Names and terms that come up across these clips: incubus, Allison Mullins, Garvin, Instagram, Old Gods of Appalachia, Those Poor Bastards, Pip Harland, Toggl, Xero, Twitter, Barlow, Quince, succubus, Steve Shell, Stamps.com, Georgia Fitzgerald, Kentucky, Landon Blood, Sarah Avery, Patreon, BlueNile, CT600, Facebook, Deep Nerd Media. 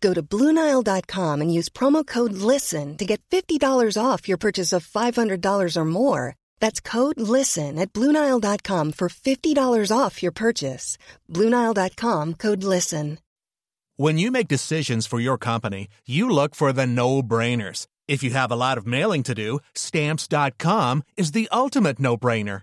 Go to BlueNile.com and use promo code LISTEN to get $50 off your purchase of $500 or more. That's code LISTEN at BlueNile.com for $50 off your purchase. BlueNile.com, code LISTEN. When you make decisions for your company, you look for the no-brainers. If you have a lot of mailing to do, Stamps.com is the ultimate no-brainer.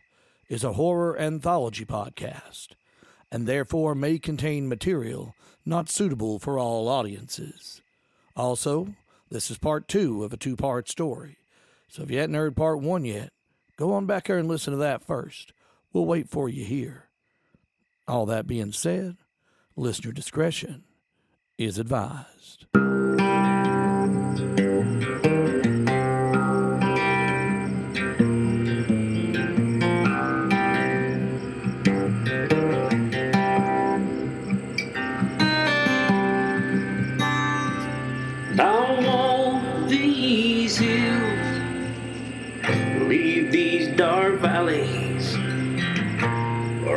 is a horror anthology podcast, and therefore may contain material not suitable for all audiences. Also, this is part two of a two-part story, so if you hadn't heard part one yet, go on back there and listen to that first. We'll wait for you here. All that being said, listener discretion is advised.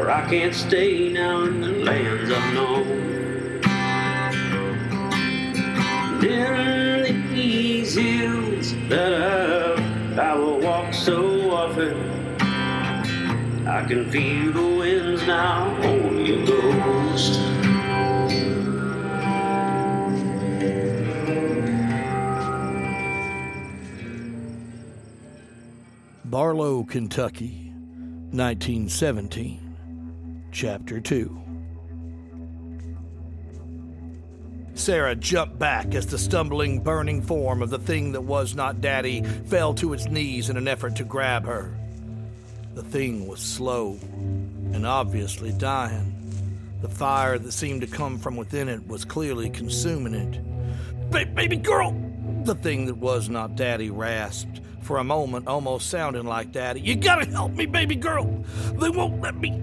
I can't stay now in the lands unknown. Down these hills that I will walk so often, I can feel the winds now on your ghost. Barlow, Kentucky, 1917. Chapter 2. Sarah jumped back as the stumbling, burning form of the thing that was not Daddy fell to its knees in an effort to grab her. The thing was slow and obviously dying. The fire that seemed to come from within it was clearly consuming it. Baby girl! The thing that was not Daddy rasped, for a moment almost sounding like Daddy. You gotta help me, baby girl! They won't let me...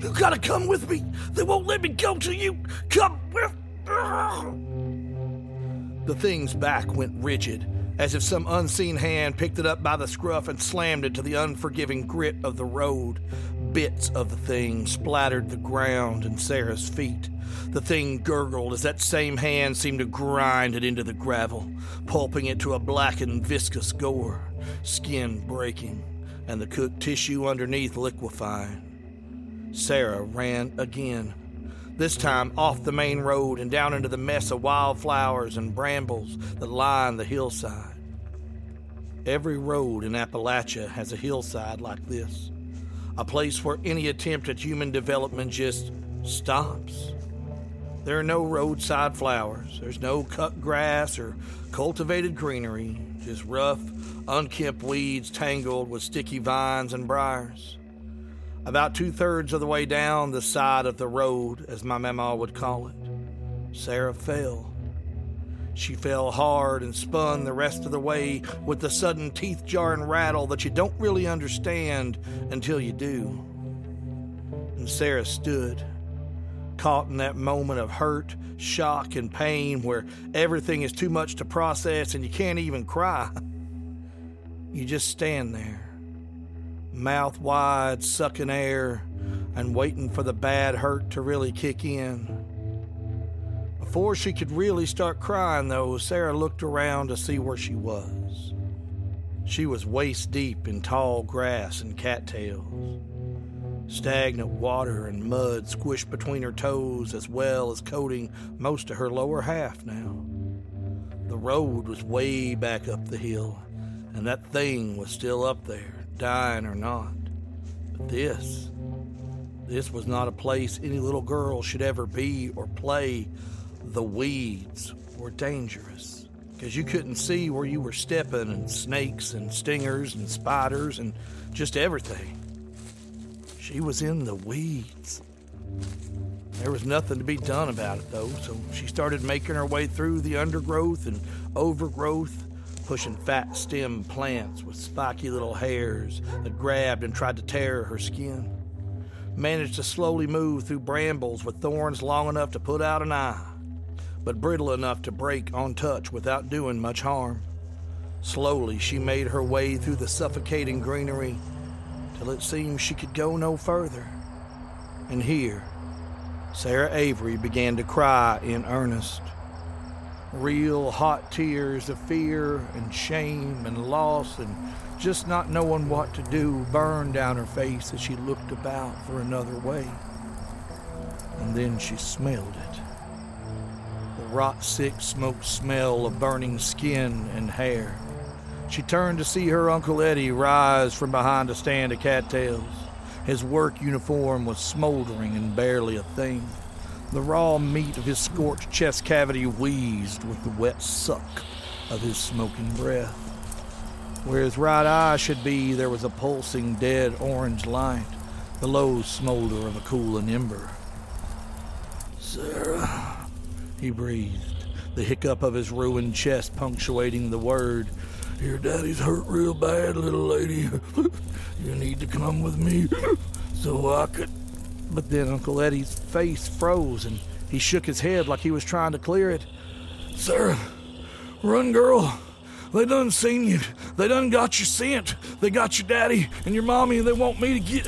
You gotta come with me. They won't let me go till you come with... The thing's back went rigid, as if some unseen hand picked it up by the scruff and slammed it to the unforgiving grit of the road. Bits of the thing splattered the ground and Sarah's feet. The thing gurgled as that same hand seemed to grind it into the gravel, pulping it to a blackened, viscous gore, skin breaking, and the cooked tissue underneath liquefying. Sarah ran again, this time off the main road and down into the mess of wildflowers and brambles that lined the hillside. Every road in Appalachia has a hillside like this, a place where any attempt at human development just stops. There are no roadside flowers, there's no cut grass or cultivated greenery, just rough, unkempt weeds tangled with sticky vines and briars. About 2/3 of the way down the side of the road, as my mama would call it, Sarah fell. She fell hard and spun the rest of the way with the sudden teeth jar and rattle that you don't really understand until you do. And Sarah stood, caught in that moment of hurt, shock, and pain where everything is too much to process and you can't even cry. You just stand there, mouth wide, sucking air, and waiting for the bad hurt to really kick in. Before she could really start crying, though, Sarah looked around to see where she was. She was waist deep in tall grass and cattails. Stagnant water and mud squished between her toes as well as coating most of her lower half now. The road was way back up the hill, and that thing was still up there, dying or not. But this was not a place any little girl should ever be or play. The weeds were dangerous because you couldn't see where you were stepping, and snakes and stingers and spiders and just everything. She was in the weeds. There was nothing to be done about it, though, so she started making her way through the undergrowth and overgrowth, pushing fat stem plants with spiky little hairs that grabbed and tried to tear her skin. Managed to slowly move through brambles with thorns long enough to put out an eye, but brittle enough to break on touch without doing much harm. Slowly, she made her way through the suffocating greenery till it seemed she could go no further. And here, Sarah Avery began to cry in earnest. Real hot tears of fear and shame and loss and just not knowing what to do burned down her face as she looked about for another way. And then she smelled it. Rot-sick smoke smell of burning skin and hair. She turned to see her Uncle Eddie rise from behind a stand of cattails. His work uniform was smoldering and barely a thing. The raw meat of his scorched chest cavity wheezed with the wet suck of his smoking breath. Where his right eye should be, there was a pulsing dead orange light, the low smolder of a cooling ember. "Sarah," he breathed, the hiccup of his ruined chest punctuating the word. "Your daddy's hurt real bad, little lady. You need to come with me so I could..." But then Uncle Eddie's face froze and he shook his head like he was trying to clear it. "Sarah, run, girl. They done seen you. They done got your scent. They got your daddy and your mommy, and they want me to get...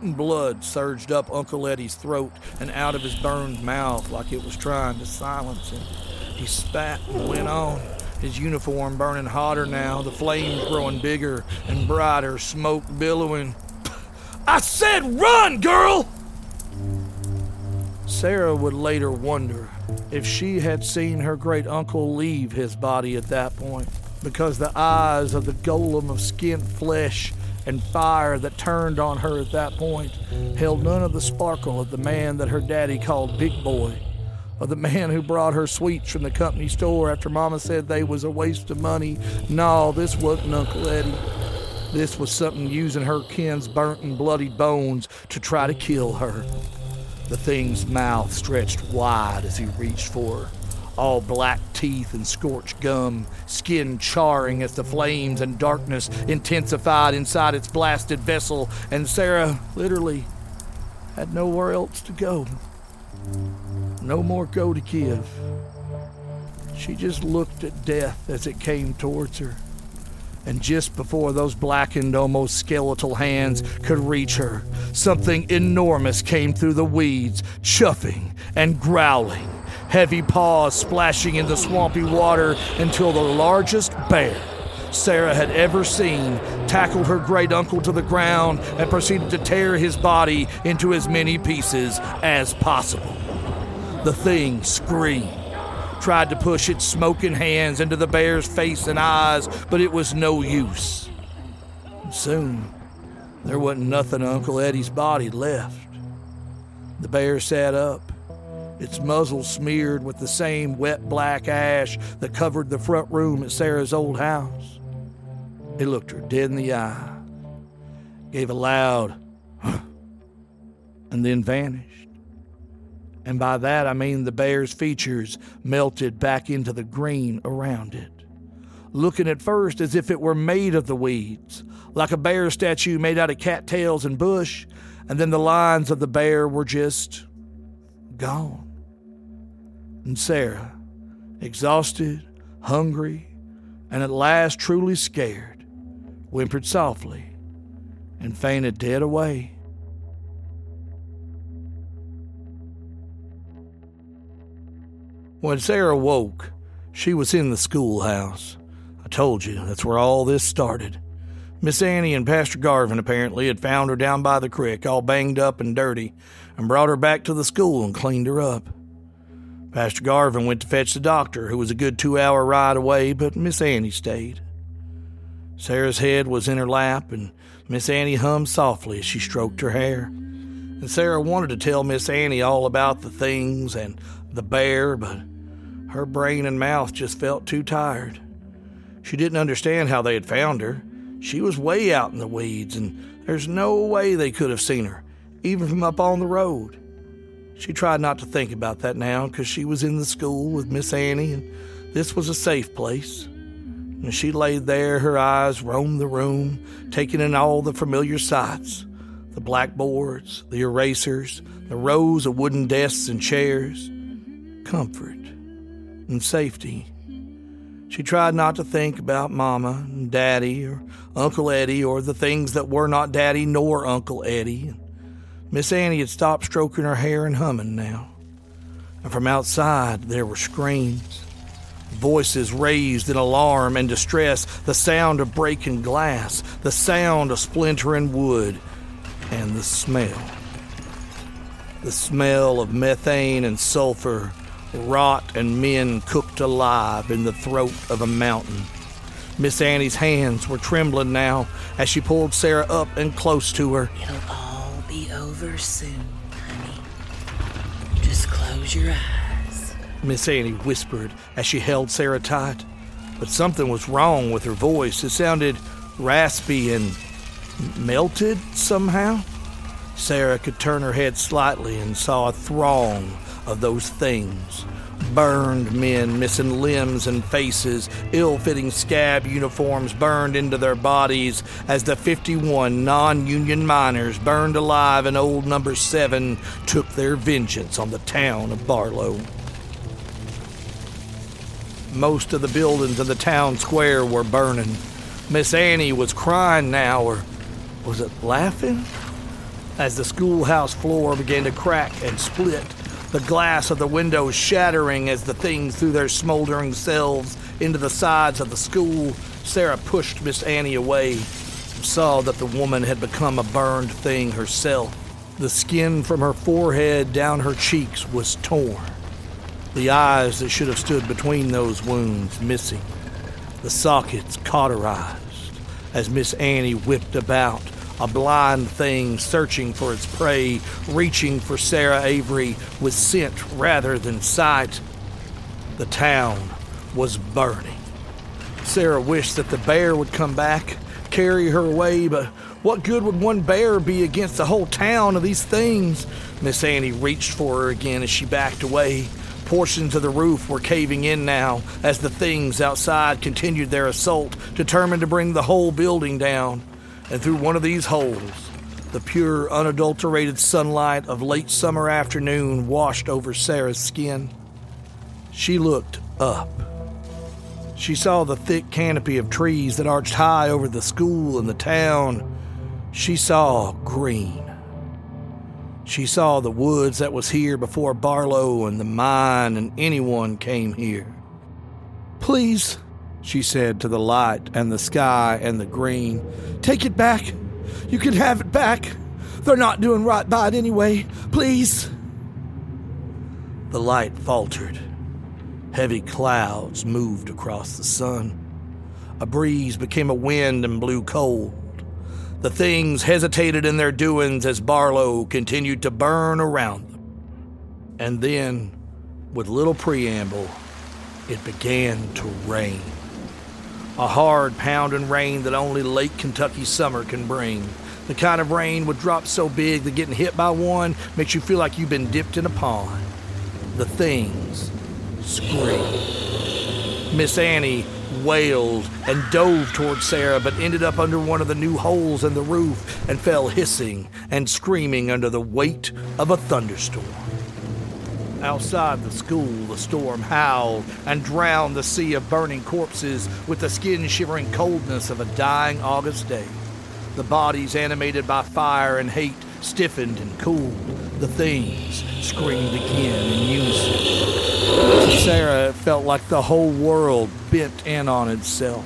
Blood surged up Uncle Eddie's throat and out of his burned mouth like it was trying to silence him. He spat and went on, his uniform burning hotter now, the flames growing bigger and brighter, smoke billowing. "I said run, girl!" Sarah would later wonder if she had seen her great uncle leave his body at that point, because the eyes of the golem of skinned flesh and fire that turned on her at that point held none of the sparkle of the man that her daddy called Big Boy, or the man who brought her sweets from the company store after Mama said they was a waste of money. No, this wasn't Uncle Eddie. This was something using her kin's burnt and bloodied bones to try to kill her. The thing's mouth stretched wide as he reached for her, all black teeth and scorched gum, skin charring as the flames and darkness intensified inside its blasted vessel, and Sarah literally had nowhere else to go. No more go to give. She just looked at death as it came towards her, and just before those blackened, almost skeletal hands could reach her, something enormous came through the weeds, chuffing and growling, heavy paws splashing in the swampy water until the largest bear Sarah had ever seen tackled her great uncle to the ground and proceeded to tear his body into as many pieces as possible. The thing screamed, tried to push its smoking hands into the bear's face and eyes, but it was no use. Soon, there wasn't nothing of Uncle Eddie's body left. The bear sat up, its muzzle smeared with the same wet black ash that covered the front room at Sarah's old house. It looked her dead in the eye, gave a loud, and then vanished. And by that I mean the bear's features melted back into the green around it, looking at first as if it were made of the weeds, like a bear statue made out of cattails and bush, and then the lines of the bear were just gone. And Sarah, exhausted, hungry, and at last truly scared, whimpered softly and fainted dead away. When Sarah woke, she was in the schoolhouse. I told you, that's where all this started. Miss Annie and Pastor Garvin apparently had found her down by the creek, all banged up and dirty, and brought her back to the school and cleaned her up. Pastor Garvin went to fetch the doctor, who was a good 2-hour ride away, but Miss Annie stayed. Sarah's head was in her lap, and Miss Annie hummed softly as she stroked her hair. And Sarah wanted to tell Miss Annie all about the things and the bear, but her brain and mouth just felt too tired. She didn't understand how they had found her. She was way out in the weeds, and there's no way they could have seen her, even from up on the road. She tried not to think about that now, because she was in the school with Miss Annie, and this was a safe place. And she lay there, her eyes roamed the room, taking in all the familiar sights, the blackboards, the erasers, the rows of wooden desks and chairs, comfort and safety. She tried not to think about Mama and Daddy or Uncle Eddie or the things that were not Daddy nor Uncle Eddie. Miss Annie had stopped stroking her hair and humming now. And from outside there were screams, voices raised in alarm and distress, the sound of breaking glass, the sound of splintering wood, and the smell of methane and sulfur, rot and men cooked alive in the throat of a mountain. Miss Annie's hands were trembling now as she pulled Sarah up and close to her. It'll all be over soon, honey. Just close your eyes, Miss Annie whispered as she held Sarah tight. But something was wrong with her voice. It sounded raspy and melted somehow. Sarah could turn her head slightly and saw a throng of those things. Burned men missing limbs and faces, ill-fitting scab uniforms burned into their bodies as the 51 non-union miners burned alive in old number 7 took their vengeance on the town of Barlow. Most of the buildings in the town square were burning. Miss Annie was crying now, or was it laughing? As the schoolhouse floor began to crack and split, the glass of the windows shattering as the things threw their smoldering selves into the sides of the school, Sarah pushed Miss Annie away and saw that the woman had become a burned thing herself. The skin from her forehead down her cheeks was torn. The eyes that should have stood between those wounds missing. The sockets cauterized as Miss Annie whipped about, a blind thing searching for its prey, reaching for Sarah Avery with scent rather than sight. The town was burning. Sarah wished that the bear would come back, carry her away, but what good would one bear be against the whole town of these things? Miss Annie reached for her again as she backed away. Portions of the roof were caving in now as the things outside continued their assault, determined to bring the whole building down. And through one of these holes, the pure, unadulterated sunlight of late summer afternoon washed over Sarah's skin. She looked up. She saw the thick canopy of trees that arched high over the school and the town. She saw green. She saw the woods that was here before Barlow and the mine and anyone came here. Please, she said to the light and the sky and the green. Take it back. You can have it back. They're not doing right by it anyway. Please. The light faltered. Heavy clouds moved across the sun. A breeze became a wind and blew cold. The things hesitated in their doings as Barlow continued to burn around them. And then, with little preamble, it began to rain. A hard, pounding rain that only late Kentucky summer can bring. The kind of rain with drops so big that getting hit by one makes you feel like you've been dipped in a pond. The things screamed. Miss Annie wailed and dove toward Sarah, but ended up under one of the new holes in the roof and fell hissing and screaming under the weight of a thunderstorm. Outside the school, the storm howled and drowned the sea of burning corpses with the skin-shivering coldness of a dying August day. The bodies, animated by fire and hate, stiffened and cooled. The things screamed again in unison. To Sarah, it felt like the whole world bent in on itself.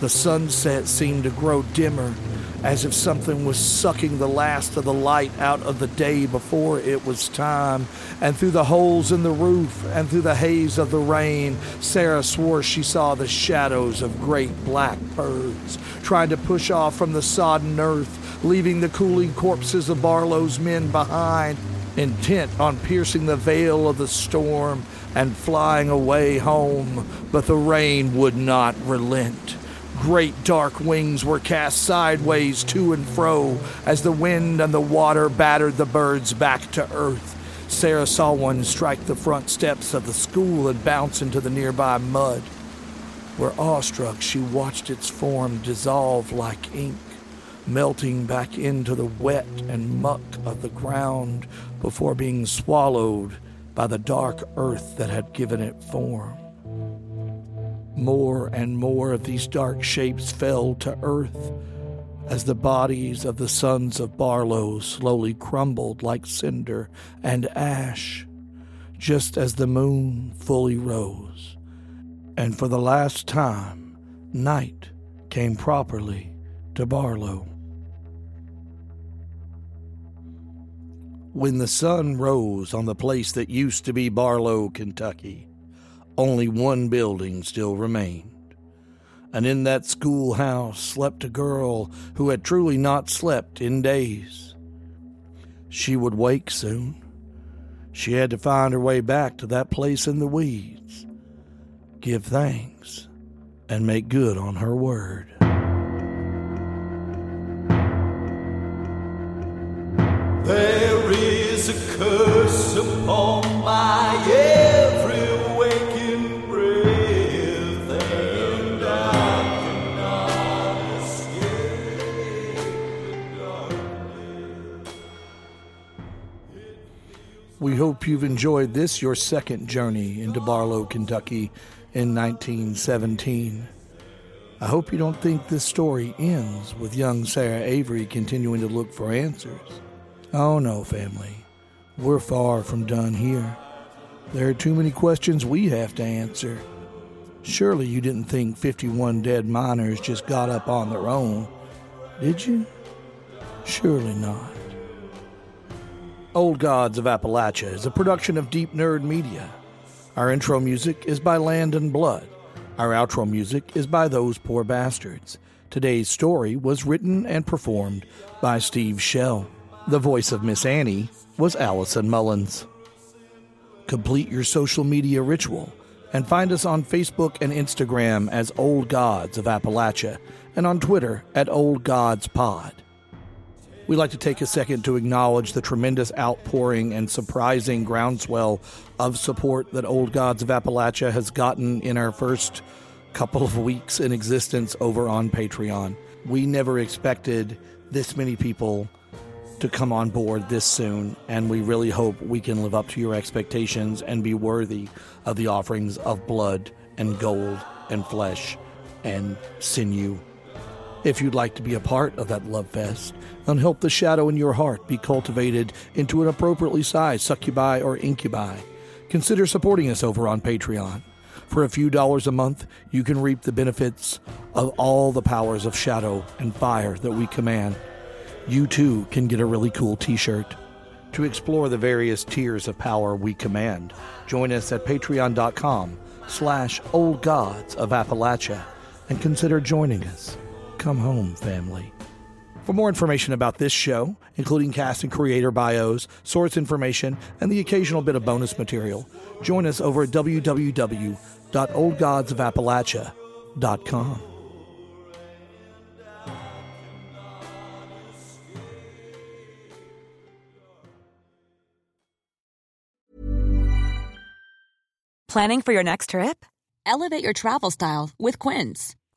The sunset seemed to grow dimmer, as if something was sucking the last of the light out of the day before it was time. And through the holes in the roof and through the haze of the rain, Sarah swore she saw the shadows of great black birds trying to push off from the sodden earth, leaving the cooling corpses of Barlow's men behind, intent on piercing the veil of the storm and flying away home. But the rain would not relent. Great dark wings were cast sideways to and fro as the wind and the water battered the birds back to earth. Sarah saw one strike the front steps of the school and bounce into the nearby mud, where, awestruck, she watched its form dissolve like ink, melting back into the wet and muck of the ground before being swallowed by the dark earth that had given it form. More and more of these dark shapes fell to earth as the bodies of the sons of Barlow slowly crumbled like cinder and ash, just as the moon fully rose. And for the last time, night came properly to Barlow. When the sun rose on the place that used to be Barlow, Kentucky, only one building still remained, and in that schoolhouse slept a girl who had truly not slept in days. She would wake soon. She had to find her way back to that place in the weeds, give thanks, and make good on her word. There is a curse upon my every waking. We hope you've enjoyed this, your second journey into Barlow, Kentucky in 1917. I hope you don't think this story ends with young Sarah Avery continuing to look for answers. Oh no, family. We're far from done here. There are too many questions we have to answer. Surely you didn't think 51 dead miners just got up on their own, did you? Surely not. Old Gods of Appalachia is a production of Deep Nerd Media. Our intro music is by Landon Blood. Our outro music is by Those Poor Bastards. Today's story was written and performed by Steve Shell. The voice of Miss Annie was Allison Mullins. Complete your social media ritual and find us on Facebook and Instagram as Old Gods of Appalachia and on Twitter at Old Gods Pod. We'd like to take a second to acknowledge the tremendous outpouring and surprising groundswell of support that Old Gods of Appalachia has gotten in our first couple of weeks in existence over on Patreon. We never expected this many people to come on board this soon, and we really hope we can live up to your expectations and be worthy of the offerings of blood and gold and flesh and sinew. If you'd like to be a part of that love fest and help the shadow in your heart be cultivated into an appropriately sized succubi or incubi, consider supporting us over on Patreon. For a few dollars a month, you can reap the benefits of all the powers of shadow and fire that we command. You too can get a really cool t-shirt. To explore the various tiers of power we command, join us at patreon.com/Old Gods of Appalachia and consider joining us. Come home, family. For more information about this show, including cast and creator bios, source information, and the occasional bit of bonus material, join us over at www.oldgodsofappalachia.com. Planning for your next trip? Elevate your travel style with Quince.